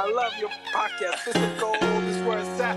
I love your podcast. This is gold. This is where it's at.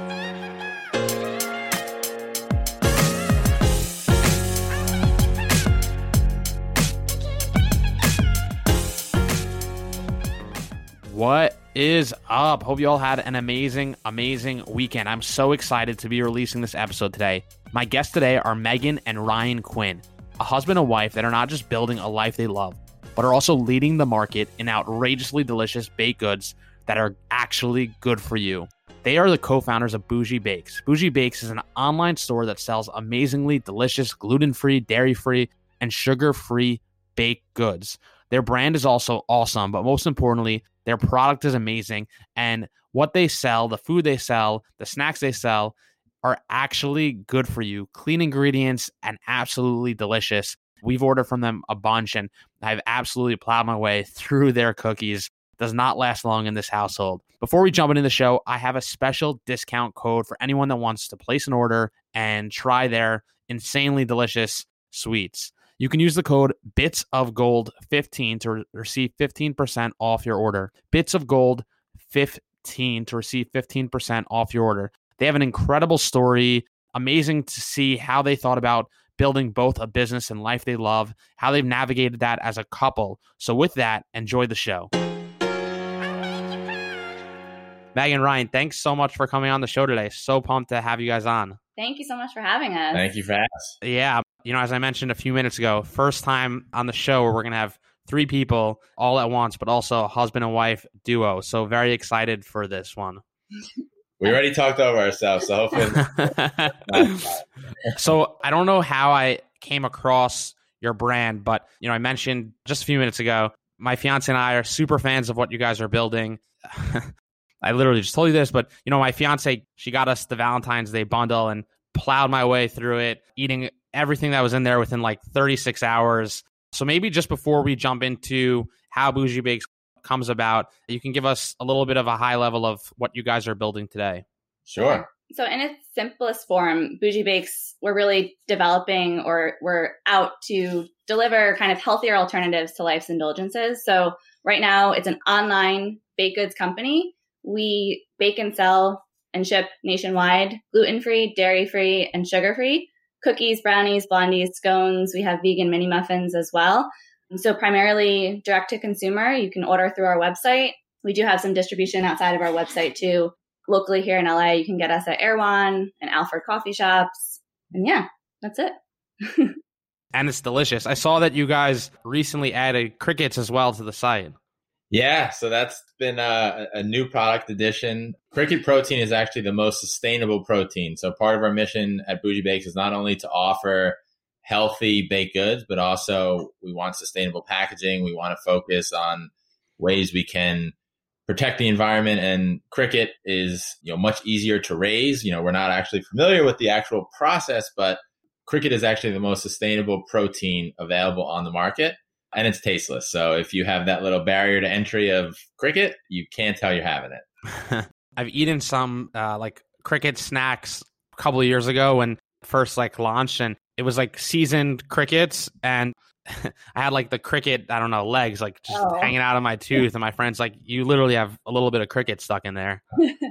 What is up? Hope you all had an amazing, amazing weekend. I'm so excited to be releasing this episode today. My guests today are Megan and Ryan Quinn, a husband and wife that are not just building a life they love, but are also leading the market in outrageously delicious baked goods that are actually good for you. They are the co-founders of Bougie Bakes. Bougie Bakes is an online store that sells amazingly delicious gluten-free, dairy-free, and sugar-free baked goods. Their brand is also awesome, but most importantly, their product is amazing, and what they sell, the food they sell, the snacks they sell are actually good for you. Clean ingredients and absolutely delicious. We've ordered from them a bunch, and I've absolutely plowed my way through their cookies. Does not last long in this household. Before we jump into the show, I have a special discount code for anyone that wants to place an order and try their insanely delicious sweets. You can use the code BITSOFGOLD15 to receive 15% off your order. BITSOFGOLD15 to receive 15% off your order. They have an incredible story. Amazing to see how they thought about building both a business and life they love, how they've navigated that as a couple. So with that, enjoy the show. Megan, Ryan, thanks so much for coming on the show today. So pumped to have you guys on. Thank you so much for having us. Thank you for having us. Yeah. You know, as I mentioned a few minutes ago, first time on the show where we're going to have three people all at once, but also a husband and wife duo. So very excited for this one. We already talked over ourselves, so hopefully. So I don't know how I came across your brand, but, you know, I mentioned just a few minutes ago, my fiance and I are super fans of what you guys are building. I literally just told you this, but, you know, my fiance, she got us the Valentine's Day bundle and plowed my way through it, eating everything that was in there within like 36 hours. So maybe just before we jump into how Bougie Bakes comes about, you can give us a little bit of a high level of what you guys are building today. Sure. So in its simplest form, Bougie Bakes, we're really developing, or we're out to deliver kind of healthier alternatives to life's indulgences. So right now it's an online baked goods company. We bake and sell and ship nationwide gluten-free, dairy-free, and sugar-free cookies, brownies, blondies, scones. We have vegan mini muffins as well. So primarily direct to consumer, you can order through our website. We do have some distribution outside of our website too. Locally here in LA, you can get us at Erewhon and Alfred Coffee shops. And yeah, that's it. And it's delicious. I saw that you guys recently added crickets as well to the site. Yeah, so that's been a new product addition. Cricket protein is actually the most sustainable protein. So part of our mission at Bougie Bakes is not only to offer healthy baked goods, but also we want sustainable packaging. We want to focus on ways we can protect the environment. And cricket is, you know, much easier to raise. You know, we're not actually familiar with the actual process, but cricket is actually the most sustainable protein available on the market. And it's tasteless. So if you have that little barrier to entry of cricket, you can't tell you're having it. I've eaten some like cricket snacks a couple of years ago when first like launched, and it was like seasoned crickets. And I had like the cricket, I don't know, legs like just hanging out of my tooth. And my friend's like, you literally have a little bit of cricket stuck in there. None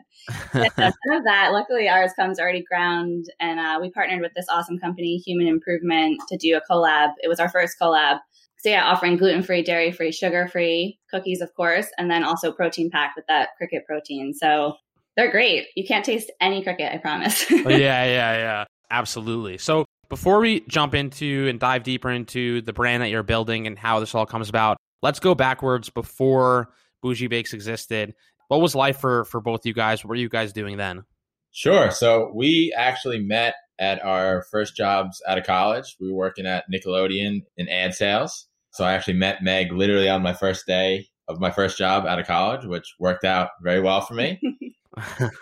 of that. Luckily, ours comes already ground. And we partnered with this awesome company, Human Improvement, to do a collab. It was our first collab. So yeah, offering gluten-free, dairy-free, sugar-free cookies, of course, and then also protein packed with that cricket protein. So they're great. You can't taste any cricket, I promise. Yeah. Absolutely. So before we jump into and dive deeper into the brand that you're building and how this all comes about, let's go backwards before Bougie Bakes existed. What was life for both you guys? What were you guys doing then? Sure. So we actually met at our first jobs out of college. We were working at Nickelodeon in ad sales. So I actually met Meg literally on my first day of my first job out of college, which worked out very well for me.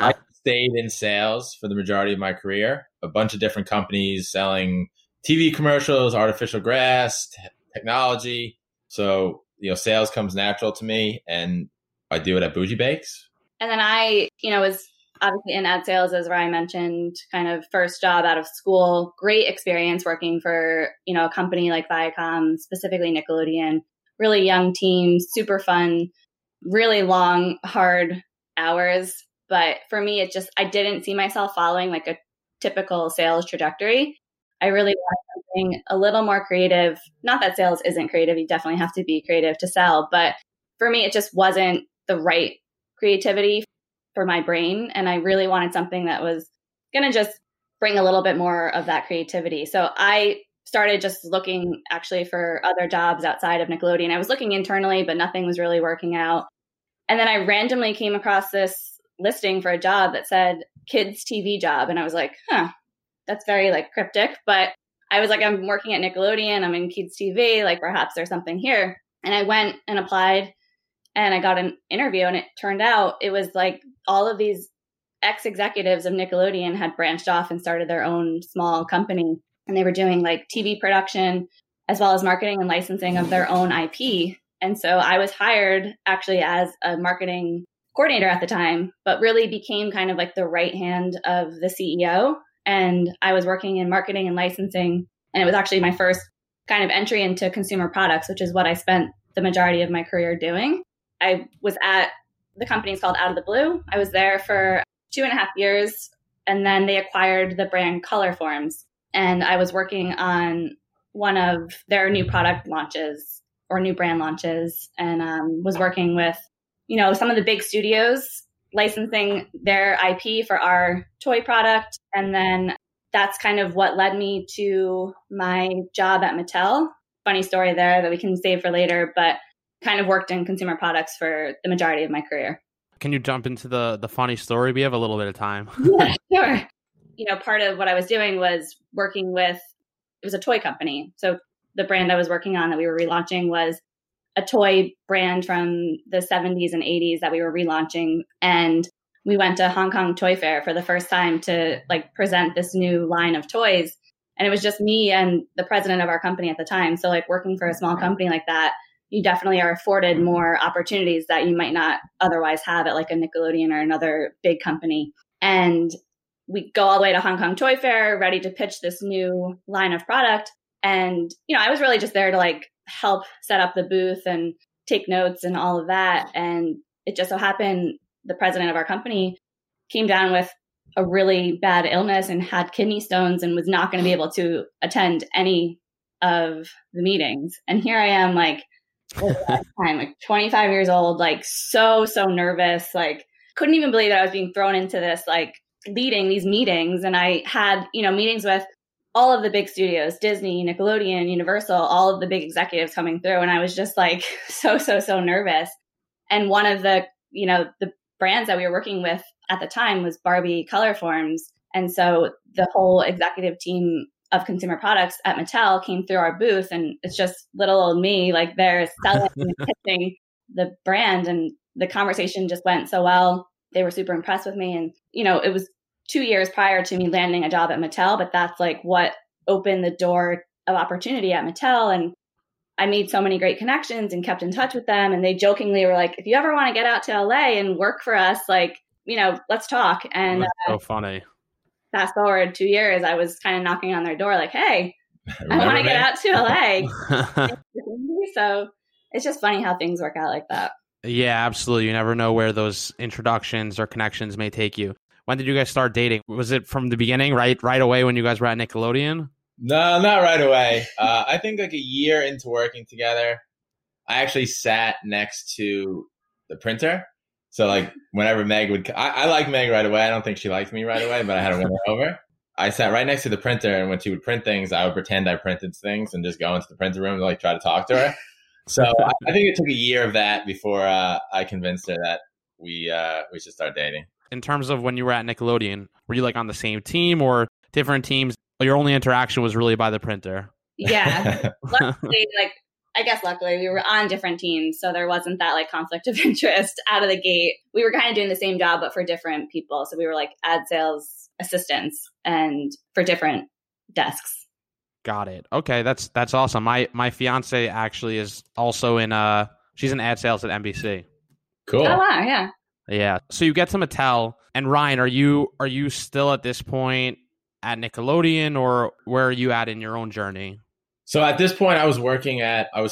I stayed in sales for the majority of my career, a bunch of different companies selling TV commercials, artificial grass, technology. So, you know, sales comes natural to me, and I do it at Bougie Bakes. And then I, you know, was obviously in ad sales, as Ryan mentioned, kind of first job out of school, great experience working for, you know, a company like Viacom, specifically Nickelodeon, really young team, super fun, really long, hard hours. But for me, it just, I didn't see myself following like a typical sales trajectory. I really wanted something a little more creative. Not that sales isn't creative. You definitely have to be creative to sell. But for me, it just wasn't the right creativity for my brain. And I really wanted something that was going to just bring a little bit more of that creativity. So I started just looking actually for other jobs outside of Nickelodeon. I was looking internally, but nothing was really working out. And then I randomly came across this listing for a job that said kids TV job. And I was like, huh, that's very like cryptic. But I was like, I'm working at Nickelodeon. I'm in kids TV. Like perhaps there's something here. And I went and applied and I got an interview, and it turned out it was like all of these ex-executives of Nickelodeon had branched off and started their own small company. And they were doing like TV production as well as marketing and licensing of their own IP. And so I was hired actually as a marketing coordinator at the time, but really became kind of like the right hand of the CEO. And I was working in marketing and licensing. And it was actually my first kind of entry into consumer products, which is what I spent the majority of my career doing. I was at the company's called Out of the Blue. I was there for 2.5 years. And then they acquired the brand Colorforms. And I was working on one of their new product launches or new brand launches, and was working with, you know, some of the big studios licensing their IP for our toy product. And then that's kind of what led me to my job at Mattel. Funny story there that we can save for later, but kind of worked in consumer products for the majority of my career. Can you jump into the funny story? We have a little bit of time. Yeah, sure. You know, part of what I was doing was working with, it was a toy company. So the brand I was working on that we were relaunching was a toy brand from the 70s and 80s that we were relaunching. And we went to Hong Kong Toy Fair for the first time to like present this new line of toys. And it was just me and the president of our company at the time. So like working for a small company like that, you definitely are afforded more opportunities that you might not otherwise have at like a Nickelodeon or another big company. And we go all the way to Hong Kong Toy Fair, ready to pitch this new line of product. And, you know, I was really just there to like help set up the booth and take notes and all of that. And it just so happened the president of our company came down with a really bad illness and had kidney stones and was not going to be able to attend any of the meetings. And here I am, like, like 25 years old, like so nervous, like couldn't even believe that I was being thrown into this, like, leading these meetings. And I had, you know, meetings with all of the big studios, Disney, Nickelodeon, Universal, all of the big executives coming through. And I was just like, so nervous. And one of the, you know, the brands that we were working with at the time was Barbie Colorforms. And so the whole executive team of consumer products at Mattel came through our booth, and it's just little old me, like they're selling and pitching the brand. And the conversation just went so well. They were super impressed with me. And, you know, it was 2 years prior to me landing a job at Mattel, but that's like what opened the door of opportunity at Mattel. And I made so many great connections and kept in touch with them. And they jokingly were like, if you ever want to get out to LA and work for us, like, you know, let's talk. And that's so funny. Fast forward 2 years, I was kind of knocking on their door like, hey, I want to get out to LA. So it's just funny how things work out like that. Yeah, absolutely. You never know where those introductions or connections may take you. When did you guys start dating? Was it from the beginning, right away when you guys were at Nickelodeon? No, not right away. I think like a year into working together, I actually sat next to the printer. So like whenever Meg would, I like Meg right away. I don't think she liked me right away, but I had to win her over. I sat right next to the printer, and when she would print things, I would pretend I printed things and just go into the printer room and like try to talk to her. So I think it took a year of that before I convinced her that we should start dating. In terms of when you were at Nickelodeon, were you like on the same team, or different teams. Your only interaction was really by the printer. Yeah. Luckily, we were on different teams, so there wasn't that like conflict of interest out of the gate. We were kind of doing the same job, but for different people. So we were like ad sales assistants and for different desks. Got it. Okay, that's awesome. My fiance actually is also in she's in ad sales at NBC. Cool. Oh wow, yeah. Yeah. So you get to Mattel, and Ryan, are you still at this point at Nickelodeon, or where are you at in your own journey? So at this point, I was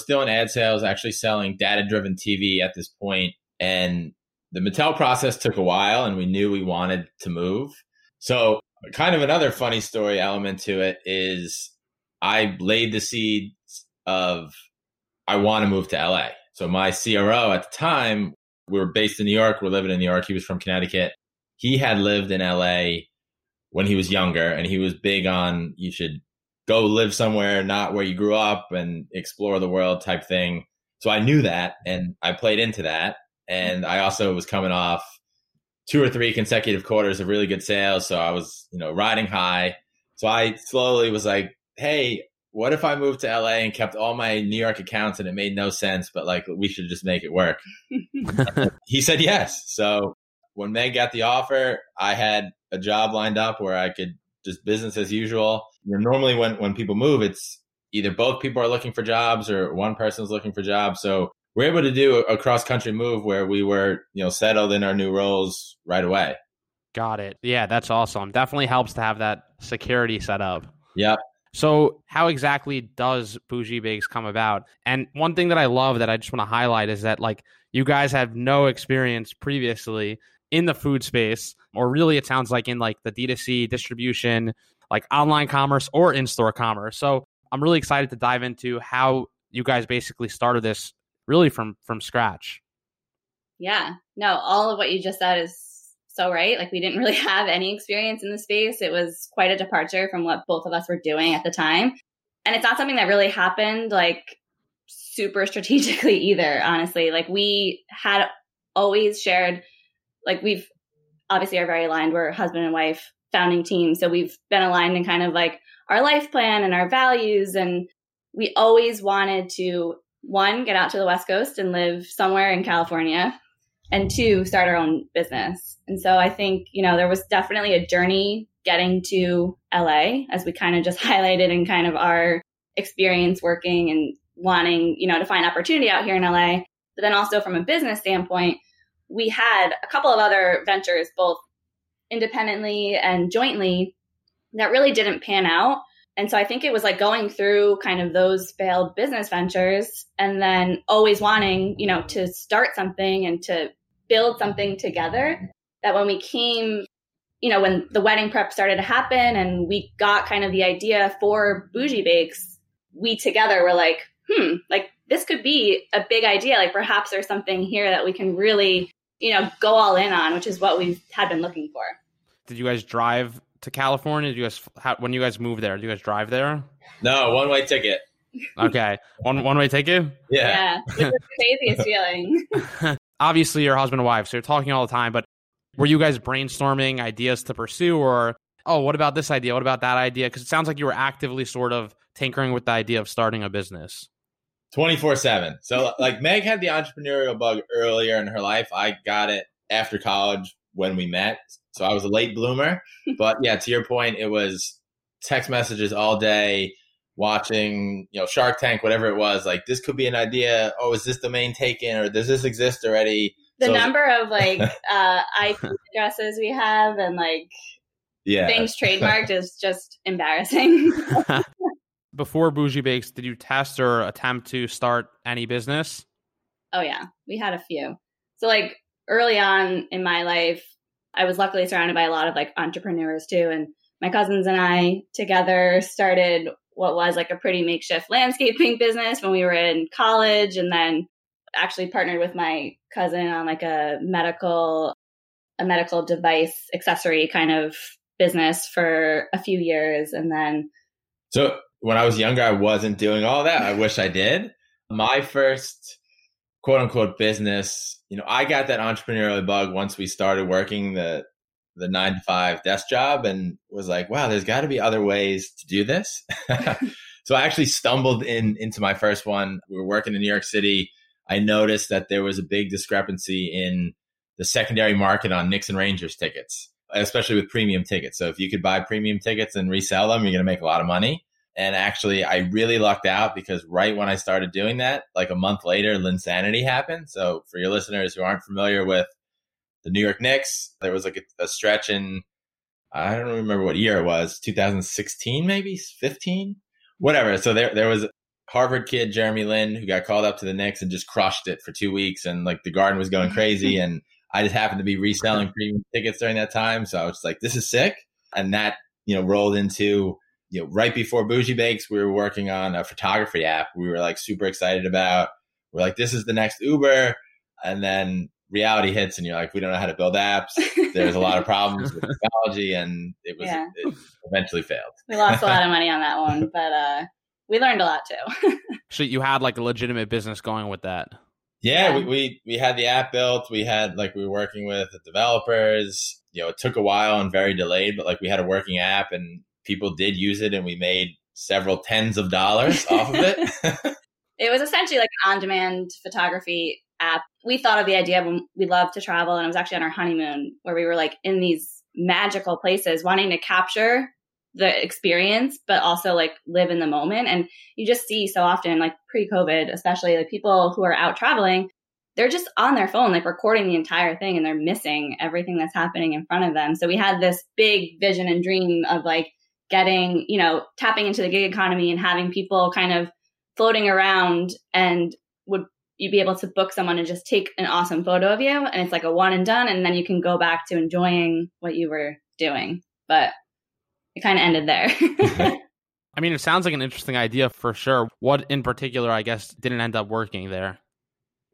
still in ad sales, actually selling data-driven TV at this point. And the Mattel process took a while, and we knew we wanted to move. So kind of another funny story element to it is I laid the seeds of I want to move to LA. So my CRO at the time, we were based in New York. We're living in New York. He was from Connecticut. He had lived in LA when he was younger, and he was big on you should go live somewhere, not where you grew up, and explore the world type thing. So I knew that, and I played into that. And I also was coming off 2 or 3 consecutive quarters of really good sales. So I was, riding high. So I slowly was like, hey, what if I moved to LA and kept all my New York accounts and it made no sense, but like we should just make it work. He said yes. So when Meg got the offer, I had a job lined up where I could just business as usual. Normally when people move, it's either both people are looking for jobs or one person's looking for jobs. So we're able to do a cross-country move where we were, settled in our new roles right away. Got it. Yeah, that's awesome. Definitely helps to have that security set up. Yep. So how exactly does Bougie Bakes come about? And one thing that I love that I just want to highlight is that like you guys have no experience previously in the food space, or really it sounds like in like the D2C distribution, like online commerce or in-store commerce. So I'm really excited to dive into how you guys basically started this really from scratch. Yeah, no, all of what you just said is so right. Like we didn't really have any experience in the space. It was quite a departure from what both of us were doing at the time. And it's not something that really happened like super strategically either, honestly. Like we had always shared, like we've obviously are very aligned. We're husband and wife founding team. So we've been aligned in kind of like our life plan and our values. And we always wanted to, 1, get out to the West Coast and live somewhere in California, and 2, start our own business. And so I think, there was definitely a journey getting to LA, as we kind of just highlighted, and kind of our experience working and wanting, to find opportunity out here in LA. But then also from a business standpoint, we had a couple of other ventures, both independently and jointly, that really didn't pan out. And so I think it was like going through kind of those failed business ventures and then always wanting, to start something and to build something together, that when we came, when the wedding prep started to happen and we got kind of the idea for Bougie Bakes, we together were like, like this could be a big idea. Like perhaps there's something here that we can really, go all in on, which is what we had been looking for. Did you guys drive to California? When you guys moved there, did you guys drive there? No, one-way ticket. Okay. One-way ticket? Yeah. Which is the craziest feeling. Obviously, you're husband and wife, so you're talking all the time, but were you guys brainstorming ideas to pursue, or, what about this idea? What about that idea? Because it sounds like you were actively sort of tinkering with the idea of starting a business. 24/7. So like Meg had the entrepreneurial bug earlier in her life. I got it after college when we met. So I was a late bloomer. But yeah, to your point, it was text messages all day, watching, Shark Tank, whatever it was. Like this could be an idea. Oh, is this domain taken, or does this exist already? The number of like IP addresses we have and like things trademarked is just embarrassing. Before Bougie Bakes, did you test or attempt to start any business? Oh, yeah. We had a few. So like early on in my life, I was luckily surrounded by a lot of like entrepreneurs too. And my cousins and I together started what was like a pretty makeshift landscaping business when we were in college, and then actually partnered with my cousin on like a medical device accessory kind of business for a few years. And then... So when I was younger, I wasn't doing all that. I wish I did. My first quote unquote business, I got that entrepreneurial bug once we started working the the 9-to-5 desk job and was like, wow, there's got to be other ways to do this. So I actually stumbled into my first one. We were working in New York City. I noticed that there was a big discrepancy in the secondary market on Knicks and Rangers tickets, especially with premium tickets. So if you could buy premium tickets and resell them, you're going to make a lot of money. And actually, I really lucked out because right when I started doing that, like a month later, Linsanity happened. So for your listeners who aren't familiar with the New York Knicks, there was like a stretch in, I don't remember what year it was, 2016 maybe, 15, whatever. So there was a Harvard kid, Jeremy Lin, who got called up to the Knicks and just crushed it for 2 weeks. And like the garden was going crazy. And I just happened to be reselling premium tickets during that time. So I was like, this is sick. And that, rolled into... right before Bougie Bakes, we were working on a photography app we were like super excited about. We're like, this is the next Uber. And then reality hits and you're like, we don't know how to build apps. There's a lot of problems with technology and it eventually failed. We lost a lot of money on that one, but we learned a lot too. So you had like a legitimate business going with that. Yeah. We had the app built. We had we were working with the developers. It took a while and very delayed, but we had a working app and people did use it and we made several tens of dollars off of it. It was essentially like an on-demand photography app. We thought of the idea when we loved to travel, and it was actually on our honeymoon where we were in these magical places wanting to capture the experience, but also live in the moment. And you just see so often pre-COVID, especially people who are out traveling, they're just on their phone, recording the entire thing and they're missing everything that's happening in front of them. So we had this big vision and dream of getting, tapping into the gig economy and having people kind of floating around, and would you be able to book someone and just take an awesome photo of you. And it's a one and done. And then you can go back to enjoying what you were doing. But it kind of ended there. I mean, it sounds like an interesting idea for sure. What in particular, I guess, didn't end up working there?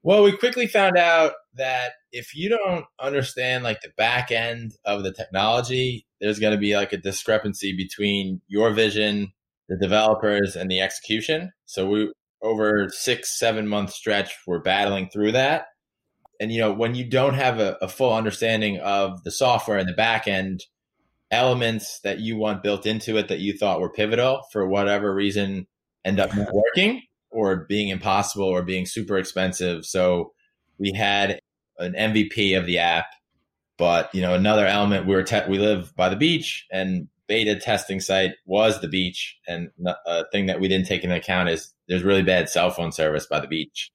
Well, we quickly found out that if you don't understand the back end of the technology, there's going to be a discrepancy between your vision, the developers, and the execution. So we, over 6-7 month stretch, we're battling through that. And, when you don't have a full understanding of the software and the back end elements that you want built into it that you thought were pivotal, for whatever reason, end up not working, or being impossible, or being super expensive. So we had an MVP of the app, but another element, we live by the beach, and beta testing site was the beach. And a thing that we didn't take into account is there's really bad cell phone service by the beach.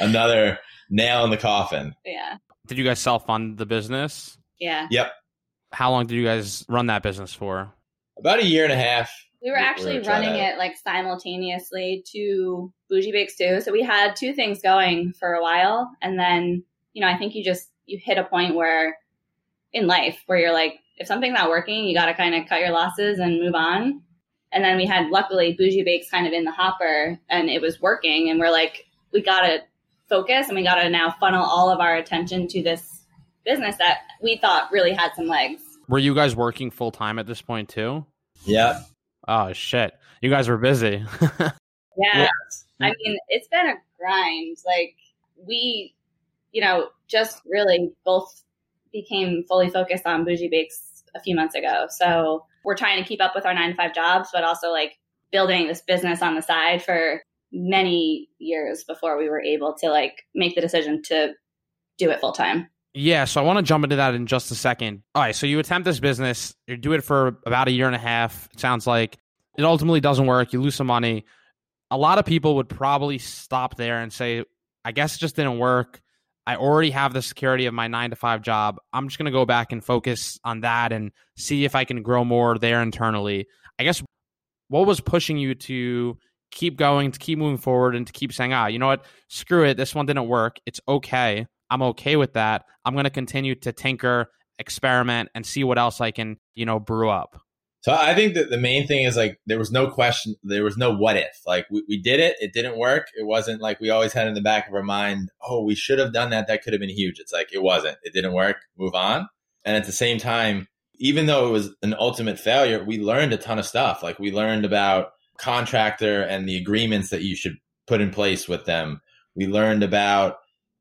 Another nail in the coffin. Yeah. Did you guys self-fund the business? Yeah. Yep. How long did you guys run that business for? About a year and a half. We were actually running it simultaneously to Bougie Bakes too. So we had two things going for a while. And then, I think you hit a point where in life where you're if something's not working, you got to kind of cut your losses and move on. And then we had, luckily, Bougie Bakes kind of in the hopper, and it was working. And we're we got to focus, and we got to now funnel all of our attention to this business that we thought really had some legs. Were you guys working full time at this point too? Yeah. Oh, shit. You guys were busy. Yeah. I mean, it's been a grind. We, just really both became fully focused on Bougie Bakes a few months ago. So we're trying to keep up with our 9-to-5 jobs, but also building this business on the side for many years before we were able to make the decision to do it full time. Yeah, so I want to jump into that in just a second. All right, so you attempt this business, you do it for about a year and a half. It sounds like it ultimately doesn't work. You lose some money. A lot of people would probably stop there and say, I guess it just didn't work. I already have the security of my 9-to-5 job. I'm just going to go back and focus on that and see if I can grow more there internally. I guess what was pushing you to keep going, to keep moving forward, and to keep saying, you know what? Screw it. This one didn't work. It's okay. I'm okay with that. I'm going to continue to tinker, experiment, and see what else I can, brew up. So I think that the main thing is there was no question. There was no what if. We did it. It didn't work. It wasn't we always had in the back of our mind, oh, we should have done that. That could have been huge. It's it wasn't. It didn't work. Move on. And at the same time, even though it was an ultimate failure, we learned a ton of stuff. We learned about contractor and the agreements that you should put in place with them. We learned about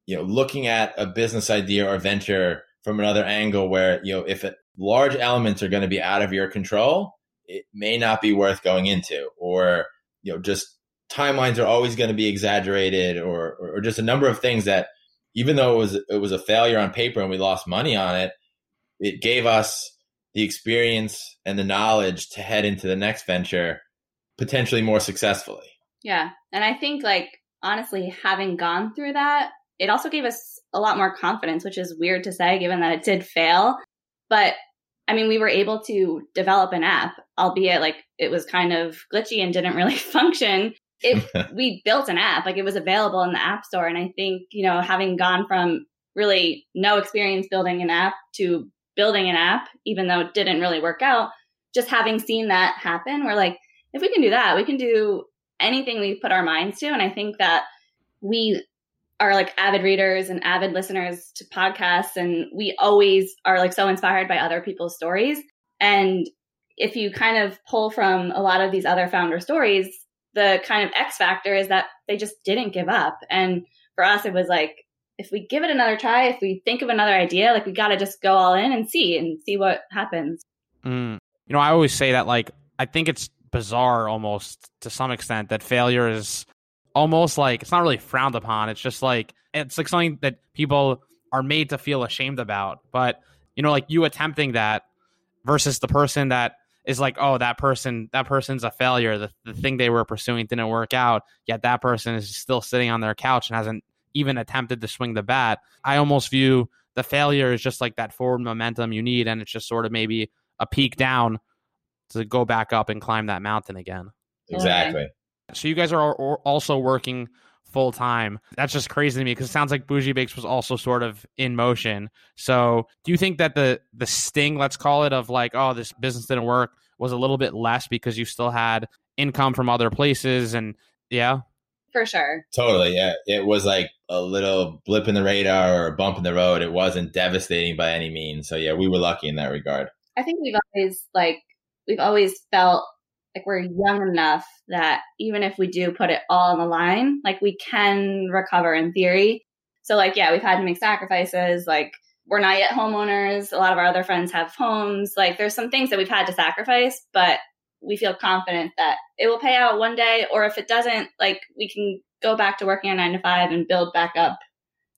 looking at a business idea or venture from another angle where, you know, if it, large elements are going to be out of your control, it may not be worth going into, or, you know, just timelines are always going to be exaggerated, or just a number of things that, even though it was a failure on paper and we lost money on it, it gave us the experience and the knowledge to head into the next venture potentially more successfully. Yeah. And I think, like, honestly, having gone through that, it also gave us a lot more confidence, which is weird to say given that it did fail. But I mean, we were able to develop an app, albeit like it was kind of glitchy and didn't really function. We built an app, like it was available in the App Store. And I think, you know, having gone from really no experience building an app to building an app, even though it didn't really work out, just having seen that happen, we're like, if we can do that, we can do anything we put our minds to. And I think that we are like avid readers and avid listeners to podcasts. And we always are like so inspired by other people's stories. And if you kind of pull from a lot of these other founder stories, the kind of X factor is that they just didn't give up. And for us, it was like, if we give it another try, if we think of another idea, like we got to just go all in and see what happens. You know, I always say that, like, I think it's bizarre almost to some extent that failure is almost like it's not really frowned upon. It's just like it's like something that people are made to feel ashamed about. But, you know, like you attempting that versus the person that is like, oh, that person's a failure. The thing they were pursuing didn't work out. Yet that person is still sitting on their couch and hasn't even attempted to swing the bat. I almost view the failure as just like that forward momentum you need. And it's just sort of maybe a peak down to go back up and climb that mountain again. Exactly. Okay. So you guys are also working full time. That's just crazy to me because it sounds like Bougie Bakes was also sort of in motion. So do you think that the sting, let's call it, of like, oh, this business didn't work was a little bit less because you still had income from other places? And yeah, for sure. Totally. Yeah. It was like a little blip in the radar or a bump in the road. It wasn't devastating by any means. So yeah, we were lucky in that regard. I think we've always felt like we're young enough that even if we do put it all on the line, like we can recover in theory. So like, yeah, we've had to make sacrifices. Like we're not yet homeowners. A lot of our other friends have homes. Like there's some things that we've had to sacrifice, but we feel confident that it will pay out one day. Or if it doesn't, like we can go back to working on 9 to 5 and build back up,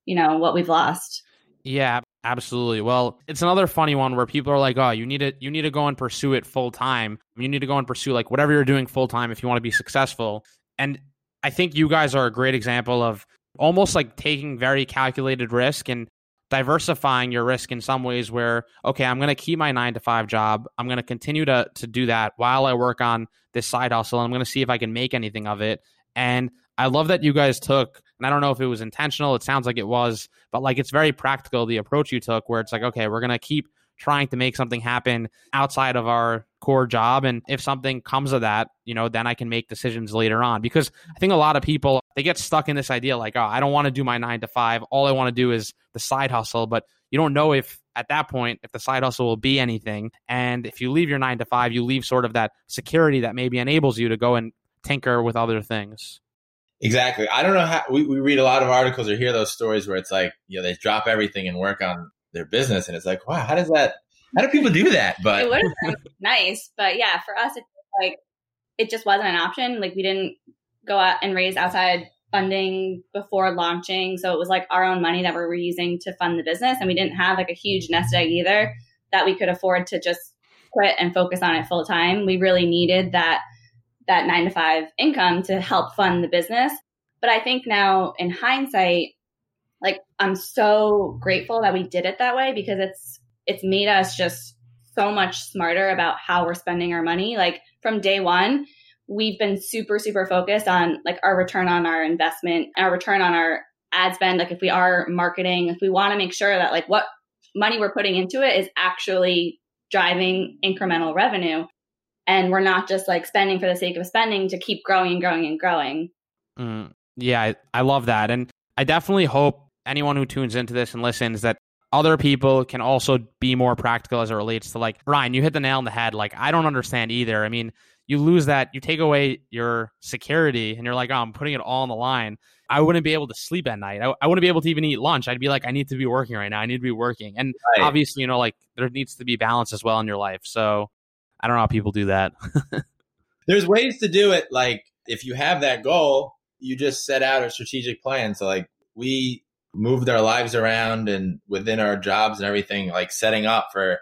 you know, what we've lost. Yeah, absolutely. Well, it's another funny one where people are like, oh, you need to go and pursue it full time. You need to go and pursue like whatever you're doing full time if you want to be successful. And I think you guys are a great example of almost like taking very calculated risk and diversifying your risk in some ways where, okay, I'm going to keep my 9 to 5 job. I'm going to continue to do that while I work on this side hustle. And I'm going to see if I can make anything of it. And I love that you guys took, and I don't know if it was intentional, it sounds like it was, but like it's very practical, the approach you took where it's like, okay, we're going to keep trying to make something happen outside of our core job. And if something comes of that, you know, then I can make decisions later on. Because I think a lot of people, they get stuck in this idea like, oh, I don't want to do my 9 to 5. All I want to do is the side hustle. But you don't know if at that point, if the side hustle will be anything. And if you leave your 9 to 5, you leave sort of that security that maybe enables you to go and tinker with other things. Exactly. I don't know how we read a lot of articles or hear those stories where it's like, you know, they drop everything and work on their business. And it's like, wow, how do people do that? But it would have been nice. But yeah, for us, it's like, it just wasn't an option. Like we didn't go out and raise outside funding before launching. So it was like our own money that we were using to fund the business. And we didn't have like a huge nest egg either that we could afford to just quit and focus on it full time. We really needed that 9 to 5 income to help fund the business. But I think now in hindsight, like I'm so grateful that we did it that way because it's made us just so much smarter about how we're spending our money. Like from day one, we've been super, super focused on like our return on our investment, our return on our ad spend. Like if we are marketing, if we want to make sure that like what money we're putting into it is actually driving incremental revenue. And we're not just like spending for the sake of spending to keep growing and growing and growing. Yeah, I love that. And I definitely hope anyone who tunes into this and listens that other people can also be more practical as it relates to like, Ryan, you hit the nail on the head. Like, I don't understand either. I mean, you lose that, you take away your security, and you're like, oh, I'm putting it all on the line. I wouldn't be able to sleep at night. I wouldn't be able to even eat lunch. I'd be like, I need to be working right now. I need to be working. And right. Obviously, you know, like there needs to be balance as well in your life. So I don't know how people do that. There's ways to do it. Like if you have that goal, you just set out a strategic plan. So like we moved our lives around and within our jobs and everything, like setting up for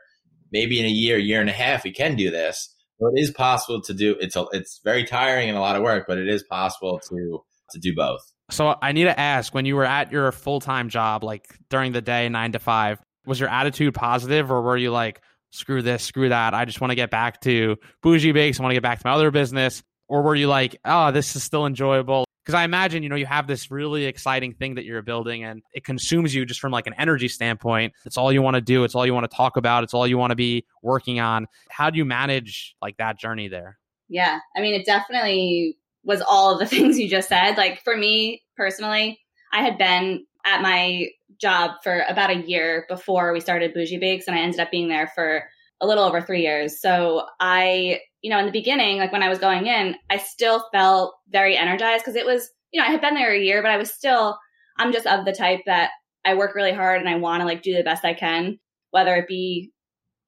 maybe in a year, year and a half, we can do this. So it is possible to do. It's very tiring and a lot of work, but it is possible to do both. So I need to ask, when you were at your full-time job, like during the day, 9 to 5, was your attitude positive or were you like, screw this, screw that. I just want to get back to Bougie Bakes. I want to get back to my other business. Or were you like, oh, this is still enjoyable? Because I imagine, you know, you have this really exciting thing that you're building and it consumes you just from like an energy standpoint. It's all you want to do. It's all you want to talk about. It's all you want to be working on. How do you manage like that journey there? Yeah. I mean, it definitely was all of the things you just said. Like for me personally, I had been at my job for about a year before we started Bougie Bakes, and I ended up being there for a little over 3 years. So I, you know, in the beginning, like when I was going in, I still felt very energized because it was, you know, I had been there a year, but I was still, I'm just of the type that I work really hard and I want to like do the best I can, whether it be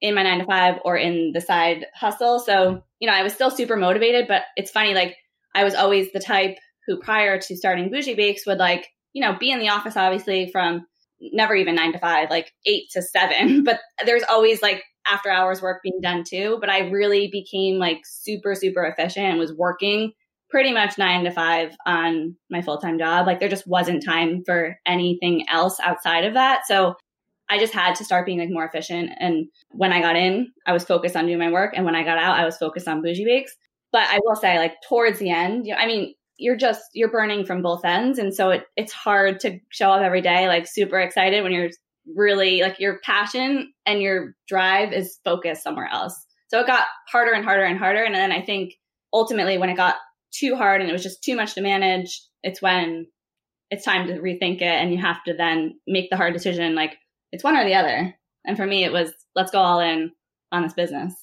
in my 9 to 5 or in the side hustle. So, you know, I was still super motivated, but it's funny, like I was always the type who prior to starting Bougie Bakes would like, you know, be in the office, obviously from never even 9 to 5, like 8 to 7, but there's always like after hours work being done too. But I really became like super, super efficient and was working pretty much 9 to 5 on my full-time job. Like there just wasn't time for anything else outside of that. So I just had to start being like more efficient. And when I got in, I was focused on doing my work. And when I got out, I was focused on Bougie Bakes. But I will say like towards the end, you know, I mean, you're burning from both ends. And so it's hard to show up every day, like super excited when you're really like your passion and your drive is focused somewhere else. So it got harder and harder and harder. And then I think ultimately when it got too hard and it was just too much to manage, it's when it's time to rethink it. And you have to then make the hard decision. Like it's one or the other. And for me, it was, let's go all in on this business.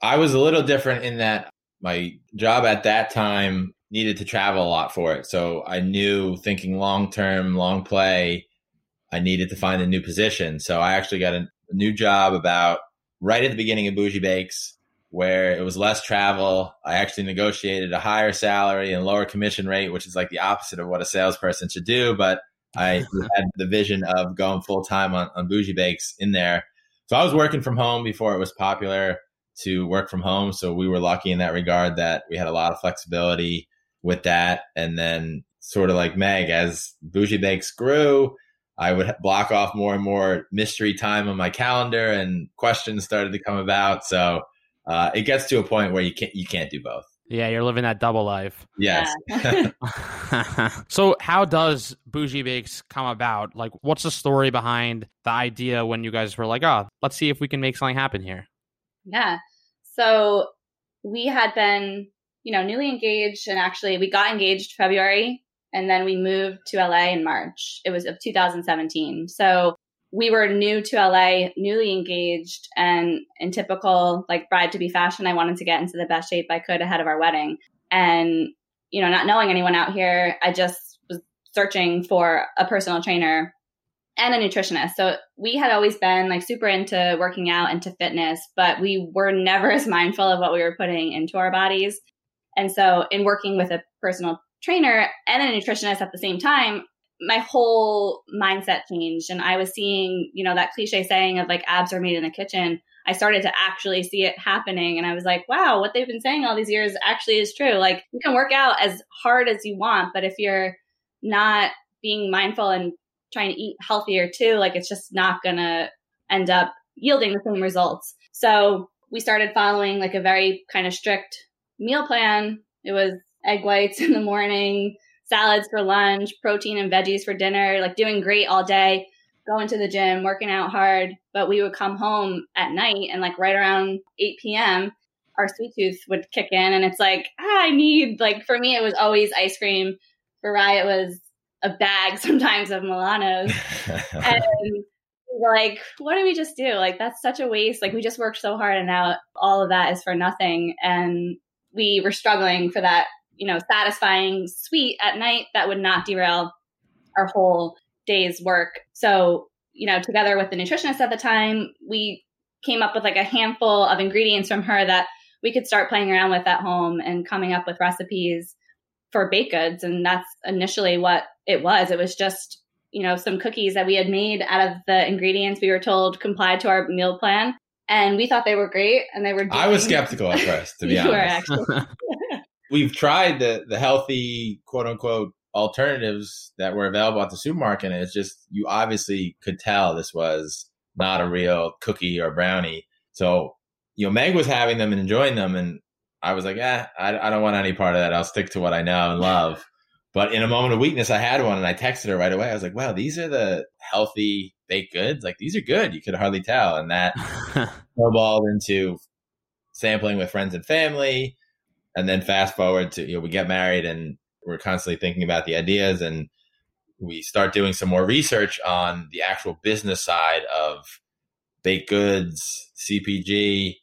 I was a little different in that my job at that time needed to travel a lot for it. So I knew thinking long-term, long play, I needed to find a new position. So I actually got a new job about right at the beginning of Bougie Bakes where it was less travel. I actually negotiated a higher salary and lower commission rate, which is like the opposite of what a salesperson should do. But I had the vision of going full-time on Bougie Bakes in there. So I was working from home before it was popular to work from home. So we were lucky in that regard that we had a lot of flexibility with that. And then sort of like Meg, as Bougie Bakes grew, I would block off more and more mystery time on my calendar and questions started to come about. So it gets to a point where you can't do both. Yeah, you're living that double life. Yes. Yeah. So how does Bougie Bakes come about? Like what's the story behind the idea when you guys were like, oh, let's see if we can make something happen here? Yeah. So we had been, you know, newly engaged, and actually we got engaged February and then we moved to LA in March. It was of 2017. So we were new to LA, newly engaged, and in typical like bride to be fashion, I wanted to get into the best shape I could ahead of our wedding. And, you know, not knowing anyone out here, I just was searching for a personal trainer and a nutritionist. So we had always been like super into working out, into fitness, but we were never as mindful of what we were putting into our bodies. And so in working with a personal trainer and a nutritionist at the same time, my whole mindset changed. And I was seeing, you know, that cliche saying of like abs are made in the kitchen. I started to actually see it happening. And I was like, wow, what they've been saying all these years actually is true. Like you can work out as hard as you want, but if you're not being mindful and trying to eat healthier too, like it's just not going to end up yielding the same results. So we started following like a very kind of strict meal plan. It was egg whites in the morning, salads for lunch, protein and veggies for dinner, like doing great all day, going to the gym, working out hard. But we would come home at night and like right around 8 p.m., our sweet tooth would kick in. And it's like, I need, like for me, it was always ice cream. For Rye, it was a bag sometimes of Milanos. And like, what did we just do? Like, that's such a waste. Like, we just worked so hard and now all of that is for nothing. And we were struggling for that, you know, satisfying sweet at night that would not derail our whole day's work. So, you know, together with the nutritionist at the time, we came up with like a handful of ingredients from her that we could start playing around with at home and coming up with recipes for baked goods. And that's initially what it was. It was just, you know, some cookies that we had made out of the ingredients we were told complied to our meal plan. And we thought they were great. And they were. I was skeptical at first, to be honest. We've tried the healthy, quote unquote, alternatives that were available at the supermarket. And it's just, you obviously could tell this was not a real cookie or brownie. So, you know, Meg was having them and enjoying them. And I was like, I don't want any part of that. I'll stick to what I know and love. But in a moment of weakness, I had one and I texted her right away. I was like, wow, these are the healthy baked goods. Like, these are good. You could hardly tell. And that snowballed into sampling with friends and family. And then fast forward to, you know, we get married and we're constantly thinking about the ideas, and we start doing some more research on the actual business side of baked goods, CPG,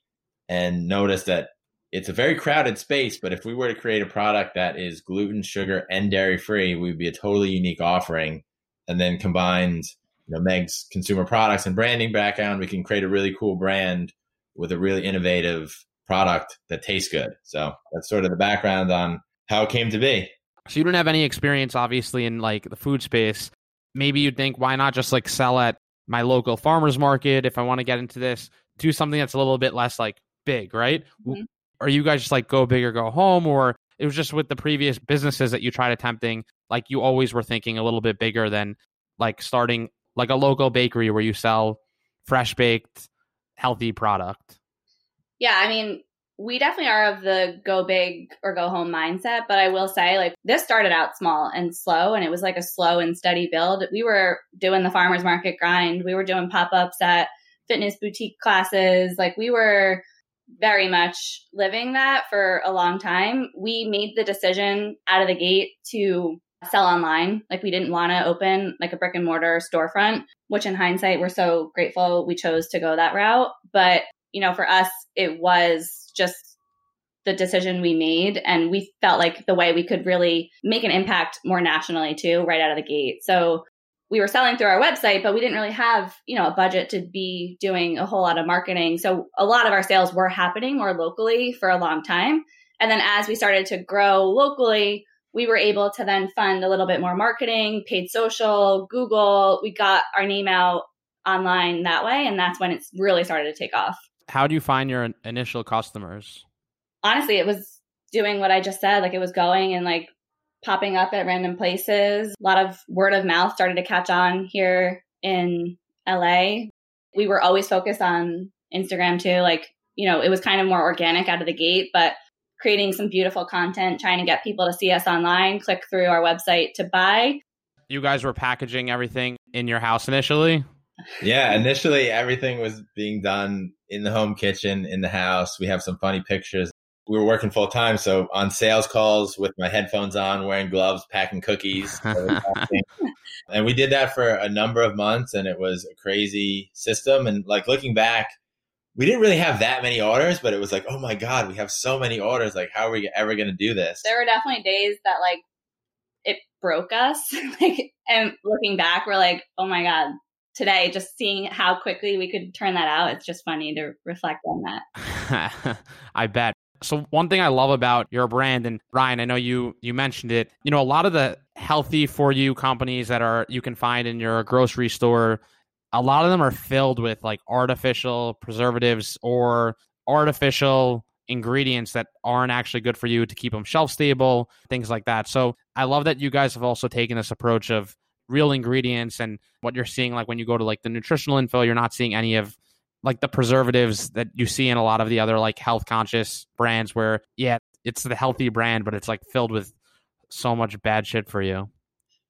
and notice that it's a very crowded space. But if we were to create a product that is gluten, sugar, and dairy-free, we'd be a totally unique offering. And then combined, you know, Meg's consumer products and branding background, we can create a really cool brand with a really innovative product that tastes good. So that's sort of the background on how it came to be. So you don't have any experience, obviously, in like the food space. Maybe you'd think, why not just like sell at my local farmer's market? If I want to get into this, do something that's a little bit less like big, right? Mm-hmm. Or you guys just like go big or go home? Or it was just with the previous businesses that you tried attempting, like you always were thinking a little bit bigger than like starting like a local bakery where you sell fresh baked, healthy product? Yeah, I mean, we definitely are of the go big or go home mindset. But I will say, like, this started out small and slow, and it was like a slow and steady build. We were doing the farmer's market grind. We were doing pop-ups at fitness boutique classes. Like, we were very much living that for a long time. We made the decision out of the gate to sell online. Like, we didn't want to open like a brick and mortar storefront, which in hindsight, we're so grateful we chose to go that route. But, you know, for us, it was just the decision we made. And we felt like the way we could really make an impact more nationally too, right out of the gate. So we were selling through our website, but we didn't really have, you know, a budget to be doing a whole lot of marketing. So a lot of our sales were happening more locally for a long time. And then as we started to grow locally, we were able to then fund a little bit more marketing, paid social, Google. We got our name out online that way. And that's when it's really started to take off. How do you find your initial customers? Honestly, it was doing what I just said. Like, it was going and like popping up at random places. A lot of word of mouth started to catch on here in LA. We were always focused on Instagram too. Like, you know, it was kind of more organic out of the gate, but creating some beautiful content, trying to get people to see us online, click through our website to buy. You guys were packaging everything in your house initially? Yeah, initially everything was being done in the home kitchen, in the house. We have some funny pictures. We were working full time, so on sales calls with my headphones on, wearing gloves, packing cookies. And we did that for a number of months, and it was a crazy system. And like, looking back, we didn't really have that many orders, but it was like, oh my God, we have so many orders. Like, how are we ever going to do this? There were definitely days that like it broke us. Like, and looking back, we're like, oh my God. Today, just seeing how quickly we could turn that out, it's just funny to reflect on that. I bet. So one thing I love about your brand, and Ryan, I know you mentioned it, you know, a lot of the healthy for you companies that are you can find in your grocery store, a lot of them are filled with like artificial preservatives or artificial ingredients that aren't actually good for you to keep them shelf stable, things like that. So I love that you guys have also taken this approach of real ingredients, and what you're seeing, like when you go to like the nutritional info, you're not seeing any of like the preservatives that you see in a lot of the other like health conscious brands where, yeah, it's the healthy brand, but it's like filled with so much bad shit for you.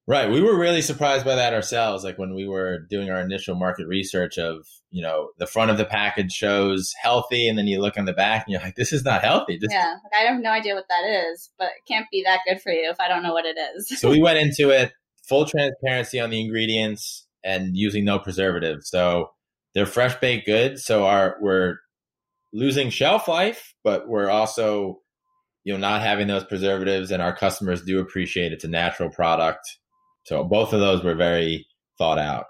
Right. We were really surprised by that ourselves. Like when we were doing our initial market research of, you know, the front of the package shows healthy. And then you look on the back and you're like, this is not healthy. Yeah. Like, I have no idea what that is, but it can't be that good for you if I don't know what it is. So we went into it full transparency on the ingredients and using no preservatives. So they're fresh baked goods. So we're losing shelf life, but we're also you know, not having those preservatives, and our customers do appreciate it's a natural product. So both of those were very thought out.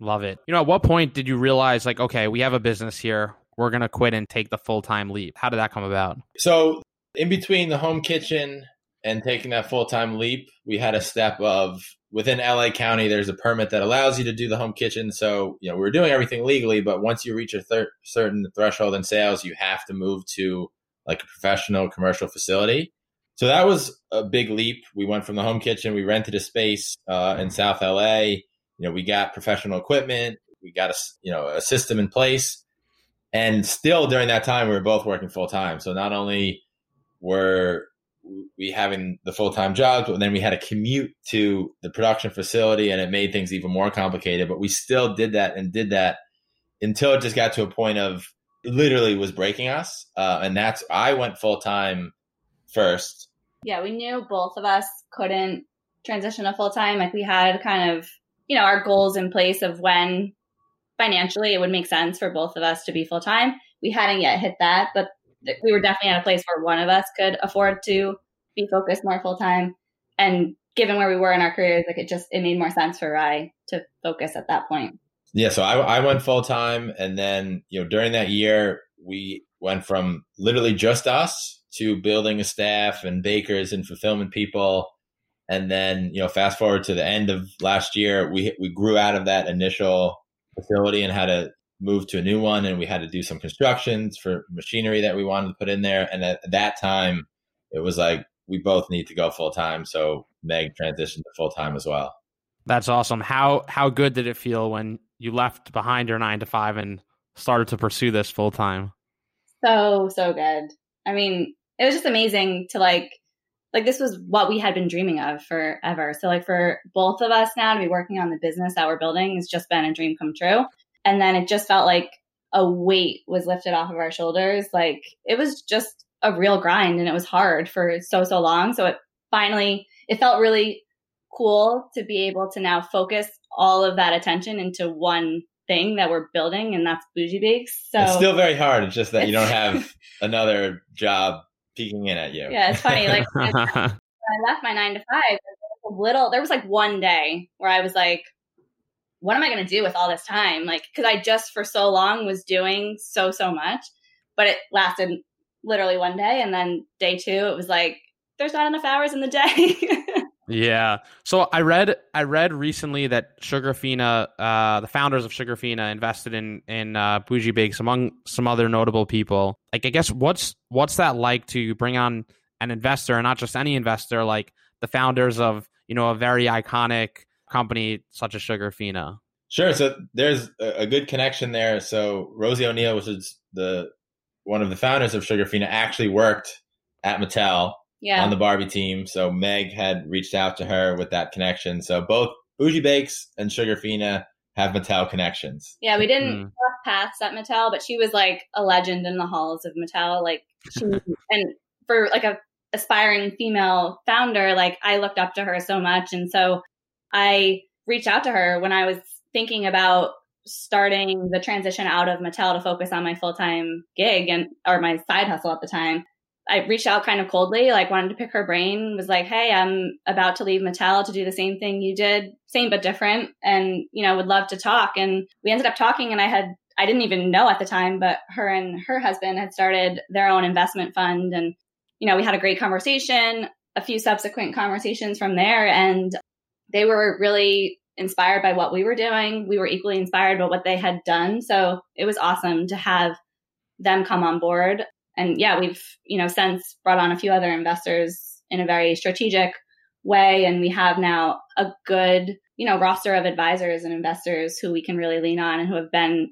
Love it. You know, at what point did you realize, like, okay, we have a business here. We're going to quit and take the full-time leap. How did that come about? So in between the home kitchen and taking that full-time leap, we had a step of, within LA County, there's a permit that allows you to do the home kitchen. So, you know, we were doing everything legally, but once you reach a certain threshold in sales, you have to move to like a professional commercial facility. So that was a big leap. We went from the home kitchen, we rented a space in South LA. You know, we got professional equipment, we got a system in place. And still during that time, we were both working full time. So not only were we having the full time jobs, but then we had a commute to the production facility, and it made things even more complicated. But we still did that until it just got to a point of it literally was breaking us. And that's, I went full time first. Yeah, we knew both of us couldn't transition to full time. Like we had kind of, you know, our goals in place of when financially it would make sense for both of us to be full time. We hadn't yet hit that, but we were definitely at a place where one of us could afford to be focused more full time. And given where we were in our careers, like it made more sense for Rye to focus at that point. Yeah. So I went full time. And then, you know, during that year, we went from literally just us to building a staff and bakers and fulfillment people. And then, you know, fast forward to the end of last year, we grew out of that initial facility and had a moved to a new one, and we had to do some constructions for machinery that we wanted to put in there. And at that time, it was like, we both need to go full time. So Meg transitioned to full time as well. That's awesome. How good did it feel when you left behind your 9-to-5 and started to pursue this full time? So good. I mean, it was just amazing to like this was what we had been dreaming of forever. So like for both of us now to be working on the business that we're building has just been a dream come true. And then it just felt like a weight was lifted off of our shoulders. Like it was just a real grind, and it was hard for so long. So it felt really cool to be able to now focus all of that attention into one thing that we're building, and that's Bougie Bakes. So it's still very hard. It's just that you don't have another job peeking in at you. Yeah, it's funny. Like when I left my 9-to-5, there was like one day where I was like, what am I going to do with all this time? Like, cause I just for so long was doing so much, but it lasted literally one day. And then day two, it was like, there's not enough hours in the day. Yeah. So I read recently that Sugarfina, the founders of Sugarfina invested in Bougie Bakes among some other notable people. Like, I guess what's that like to bring on an investor, and not just any investor, like the founders of, you know, a very iconic company such as Sugarfina? Sure. So there's a good connection there. So Rosie O'Neill, which is one of the founders of Sugarfina, actually worked at Mattel on the Barbie team. So Meg had reached out to her with that connection. So both Bougie Bakes and Sugarfina have Mattel connections. Yeah, we didn't cross paths at Mattel, but she was like a legend in the halls of Mattel. Like she and for like a aspiring female founder, like I looked up to her so much, and so I reached out to her when I was thinking about starting the transition out of Mattel to focus on my full-time gig or my side hustle at the time. I reached out kind of coldly, like wanted to pick her brain, was like, hey, I'm about to leave Mattel to do the same thing you did, same but different. And, you know, would love to talk. And we ended up talking, and I didn't even know at the time, but her and her husband had started their own investment fund. And, you know, we had a great conversation, a few subsequent conversations from there. And they were really inspired by what we were doing. We were equally inspired by what they had done. So it was awesome to have them come on board. And yeah, we've, you know, since brought on a few other investors in a very strategic way. And we have now a good, you know, roster of advisors and investors who we can really lean on and who have been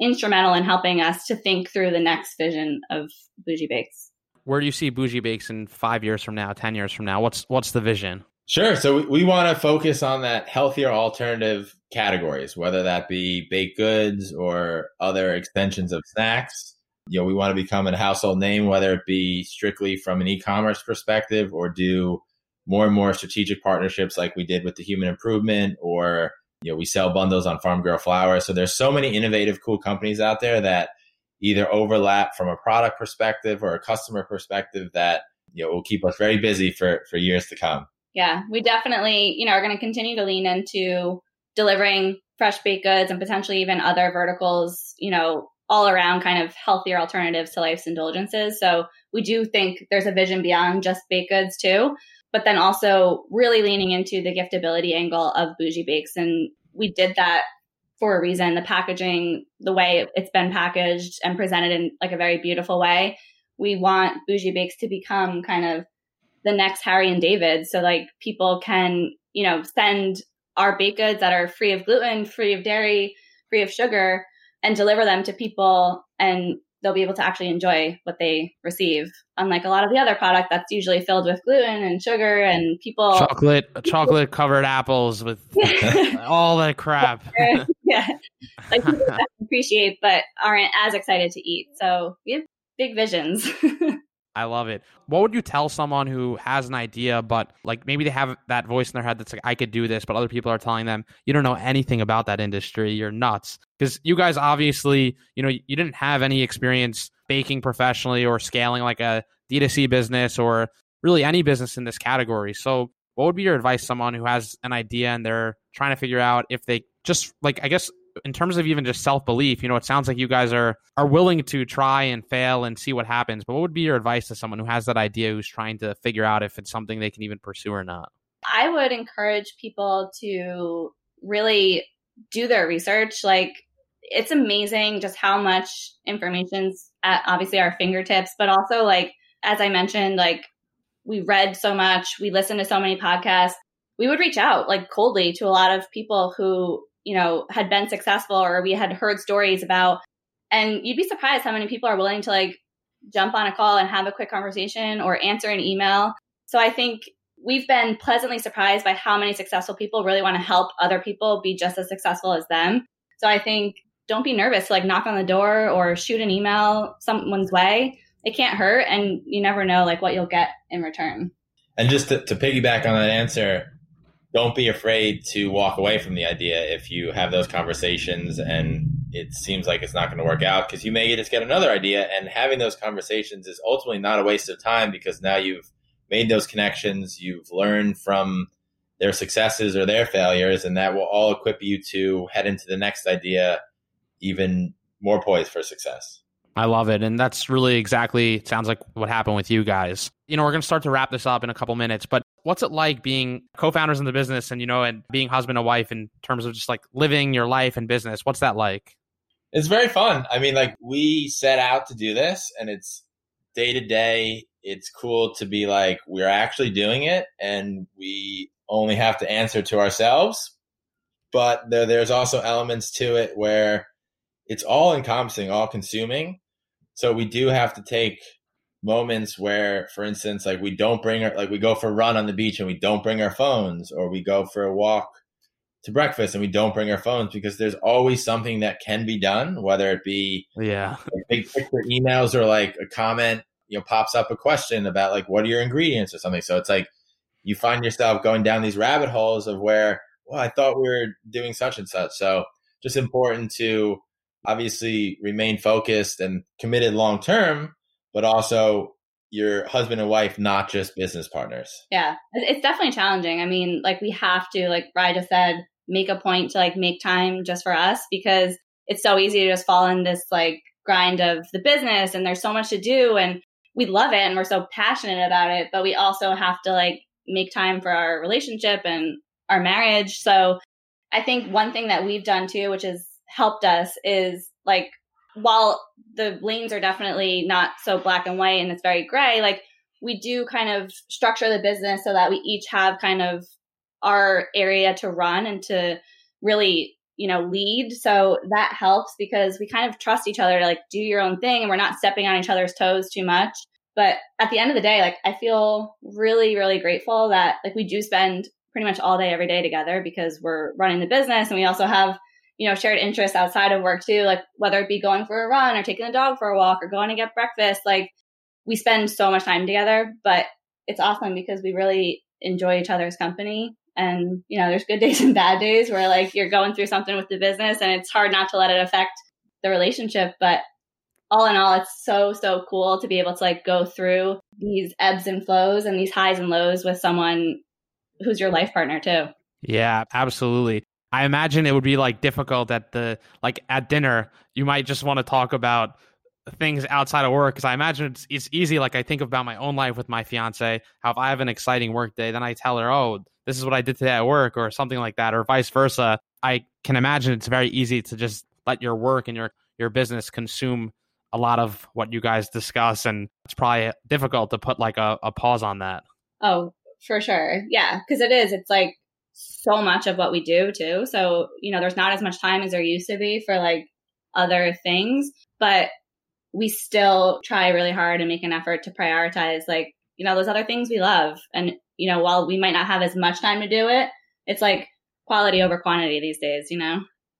instrumental in helping us to think through the next vision of Bougie Bakes. Where do you see Bougie Bakes in 5 years from now, 10 years from now? What's the vision? Sure. So we want to focus on that healthier alternative categories, whether that be baked goods or other extensions of snacks. You know, we want to become a household name, whether it be strictly from an e-commerce perspective or do more and more strategic partnerships like we did with the Human Improvement, or, you know, we sell bundles on Farm Girl Flower. So there's so many innovative, cool companies out there that either overlap from a product perspective or a customer perspective that will keep us very busy for years to come. Yeah, we definitely, are going to continue to lean into delivering fresh baked goods and potentially even other verticals, all around kind of healthier alternatives to life's indulgences. So we do think there's a vision beyond just baked goods too, but then also really leaning into the giftability angle of Bougie Bakes. And we did that for a reason. The packaging, the way it's been packaged and presented in like a very beautiful way. We want Bougie Bakes to become kind of the next Harry and David. So like people can, send our baked goods that are free of gluten, free of dairy, free of sugar, and deliver them to people, and they'll be able to actually enjoy what they receive. Unlike a lot of the other product that's usually filled with gluten and sugar and people... Chocolate covered apples with all that crap. Yeah. Like people that appreciate but aren't as excited to eat. So we have big visions. I love it. What would you tell someone who has an idea, but like maybe they have that voice in their head that's like, I could do this, but other people are telling them, you don't know anything about that industry. You're nuts. Because you guys obviously, you didn't have any experience baking professionally or scaling like a D2C business or really any business in this category. So what would be your advice to someone who has an idea and they're trying to figure out if they just like, I guess, in terms of even just self-belief, it sounds like you guys are willing to try and fail and see what happens. But what would be your advice to someone who has that idea, who's trying to figure out if it's something they can even pursue or not? I would encourage people to really do their research. Like, it's amazing just how much information's at obviously our fingertips, but also like, as I mentioned, like we read so much, we listened to so many podcasts, we would reach out like coldly to a lot of people who had been successful or we had heard stories about. And you'd be surprised how many people are willing to like jump on a call and have a quick conversation or answer an email. So I think we've been pleasantly surprised by how many successful people really want to help other people be just as successful as them. So I think don't be nervous to like knock on the door or shoot an email someone's way. It can't hurt. And you never know like what you'll get in return. And just to piggyback on that answer, don't be afraid to walk away from the idea if you have those conversations and it seems like it's not going to work out, because you may just get another idea. And having those conversations is ultimately not a waste of time, because now you've made those connections, you've learned from their successes or their failures, and that will all equip you to head into the next idea even more poised for success. I love it. And that's really exactly, sounds like what happened with you guys. We're going to start to wrap this up in a couple minutes, but what's it like being co-founders in the business and, and being husband and wife in terms of just like living your life and business? What's that like? It's very fun. I mean, like we set out to do this and it's day to day. It's cool to be like, we're actually doing it and we only have to answer to ourselves. But there's also elements to it where it's all encompassing, all consuming. So we do have to take moments where, for instance, like we don't bring our, like we go for a run on the beach and we don't bring our phones, or we go for a walk to breakfast and we don't bring our phones, because there's always something that can be done, whether it be like big picture emails or like a comment, pops up a question about like, what are your ingredients or something. So it's like you find yourself going down these rabbit holes of where, well, I thought we were doing such and such. So just important to obviously remain focused and committed long term, but also your husband and wife, not just business partners. Yeah, it's definitely challenging. I mean, like we have to, like Ryan just said, make a point to like make time just for us, because it's so easy to just fall in this like grind of the business and there's so much to do and we love it and we're so passionate about it, but we also have to like make time for our relationship and our marriage. So I think one thing that we've done too, which is helped us, is like while the lanes are definitely not so black and white and it's very gray, like we do kind of structure the business so that we each have kind of our area to run and to really, lead. So that helps because we kind of trust each other to like do your own thing and we're not stepping on each other's toes too much. But at the end of the day, like I feel really, really grateful that like we do spend pretty much all day, every day together, because we're running the business and we also have shared interests outside of work too, like whether it be going for a run or taking the dog for a walk or going to get breakfast. Like we spend so much time together, but it's awesome because we really enjoy each other's company. And, there's good days and bad days where like you're going through something with the business and it's hard not to let it affect the relationship. But all in all, it's so cool to be able to like go through these ebbs and flows and these highs and lows with someone who's your life partner too. Yeah, absolutely. I imagine it would be like difficult at dinner. You might just want to talk about things outside of work, because I imagine it's easy. Like I think about my own life with my fiance, how if I have an exciting work day, then I tell her, oh, this is what I did today at work or something like that, or vice versa. I can imagine it's very easy to just let your work and your business consume a lot of what you guys discuss, and it's probably difficult to put like a pause on that. Oh, for sure. Yeah, because it's like so much of what we do too. So, there's not as much time as there used to be for like other things, but we still try really hard and make an effort to prioritize like, those other things we love. And, while we might not have as much time to do it, it's like quality over quantity these days,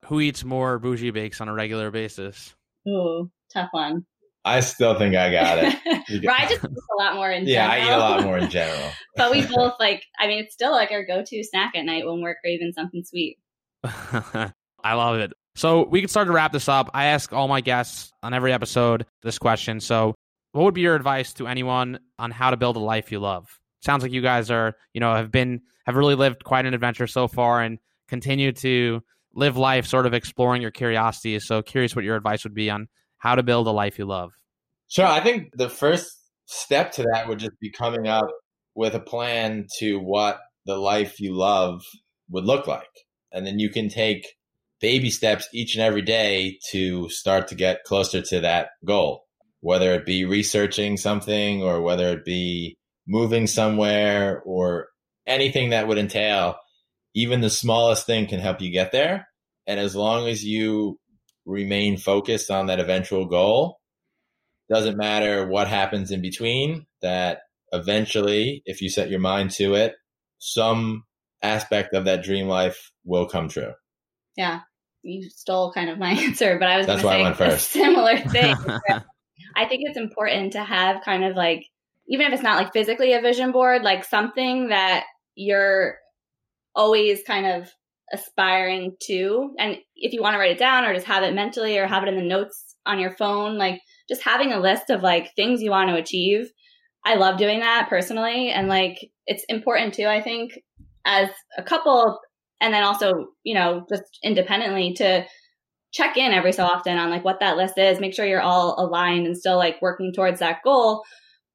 Who eats more Bougie Bakes on a regular basis? Ooh, tough one. I still think I got it. Ryan just eats a lot more in general. Yeah, I eat a lot more in general. But we both it's still like our go-to snack at night when we're craving something sweet. I love it. So we can start to wrap this up. I ask all my guests on every episode this question. So what would be your advice to anyone on how to build a life you love? Sounds like you guys are, have really lived quite an adventure so far and continue to live life sort of exploring your curiosities. So curious what your advice would be on how to build a life you love. Sure. I think the first step to that would just be coming up with a plan to what the life you love would look like. And then you can take baby steps each and every day to start to get closer to that goal, whether it be researching something or whether it be moving somewhere or anything that would entail. Even the smallest thing can help you get there. And as long as you remain focused on that eventual goal, doesn't matter what happens in between, that eventually, if you set your mind to it, some aspect of that dream life will come true. Yeah, you stole kind of my answer, but I was going to say I went first. A similar thing. I think it's important to have kind of like, even if it's not like physically a vision board, like something that you're always kind of aspiring to. And if you want to write it down or just have it mentally or have it in the notes on your phone, like just having a list of like things you want to achieve. I love doing that personally. And like, it's important too, I think, as a couple, and then also, just independently, to check in every so often on like what that list is, make sure you're all aligned and still like working towards that goal.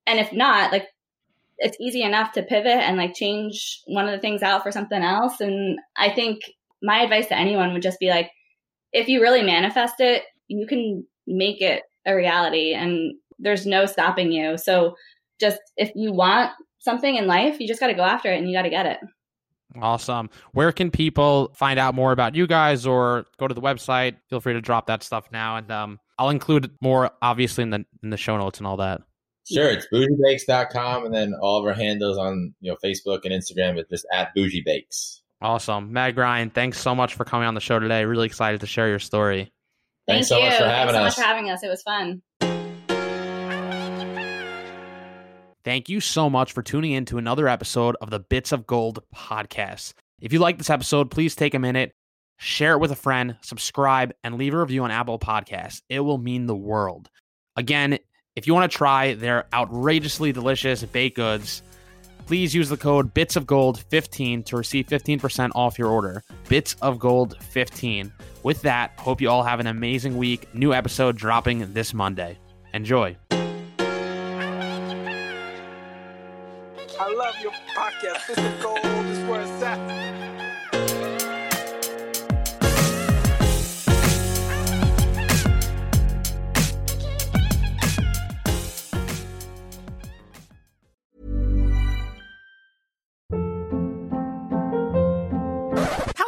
And if not, like, it's easy enough to pivot and like change one of the things out for something else. And I think my advice to anyone would just be like, if you really manifest it, you can make it a reality and there's no stopping you. So just if you want something in life, you just got to go after it and you got to get it. Awesome. Where can people find out more about you guys or go to the website? Feel free to drop that stuff now. And I'll include more obviously in the show notes and all that. Sure. It's bougiebakes.com. And then all of our handles on Facebook and Instagram is just at bougiebakes. Awesome. Meg, Ryan, thanks so much for coming on the show today. Really excited to share your story. Thanks so much for having us. Thanks so much for having us. It was fun. Thank you so much for tuning in to another episode of the Bits of Gold podcast. If you like this episode, please take a minute, share it with a friend, subscribe, and leave a review on Apple Podcasts. It will mean the world. Again, if you want to try their outrageously delicious baked goods, please use the code BITSOFGOLD15 to receive 15% off your order. BITSOFGOLD15. With that, hope you all have an amazing week. New episode dropping this Monday. Enjoy. I love your podcast. Bits of Gold is where it's at.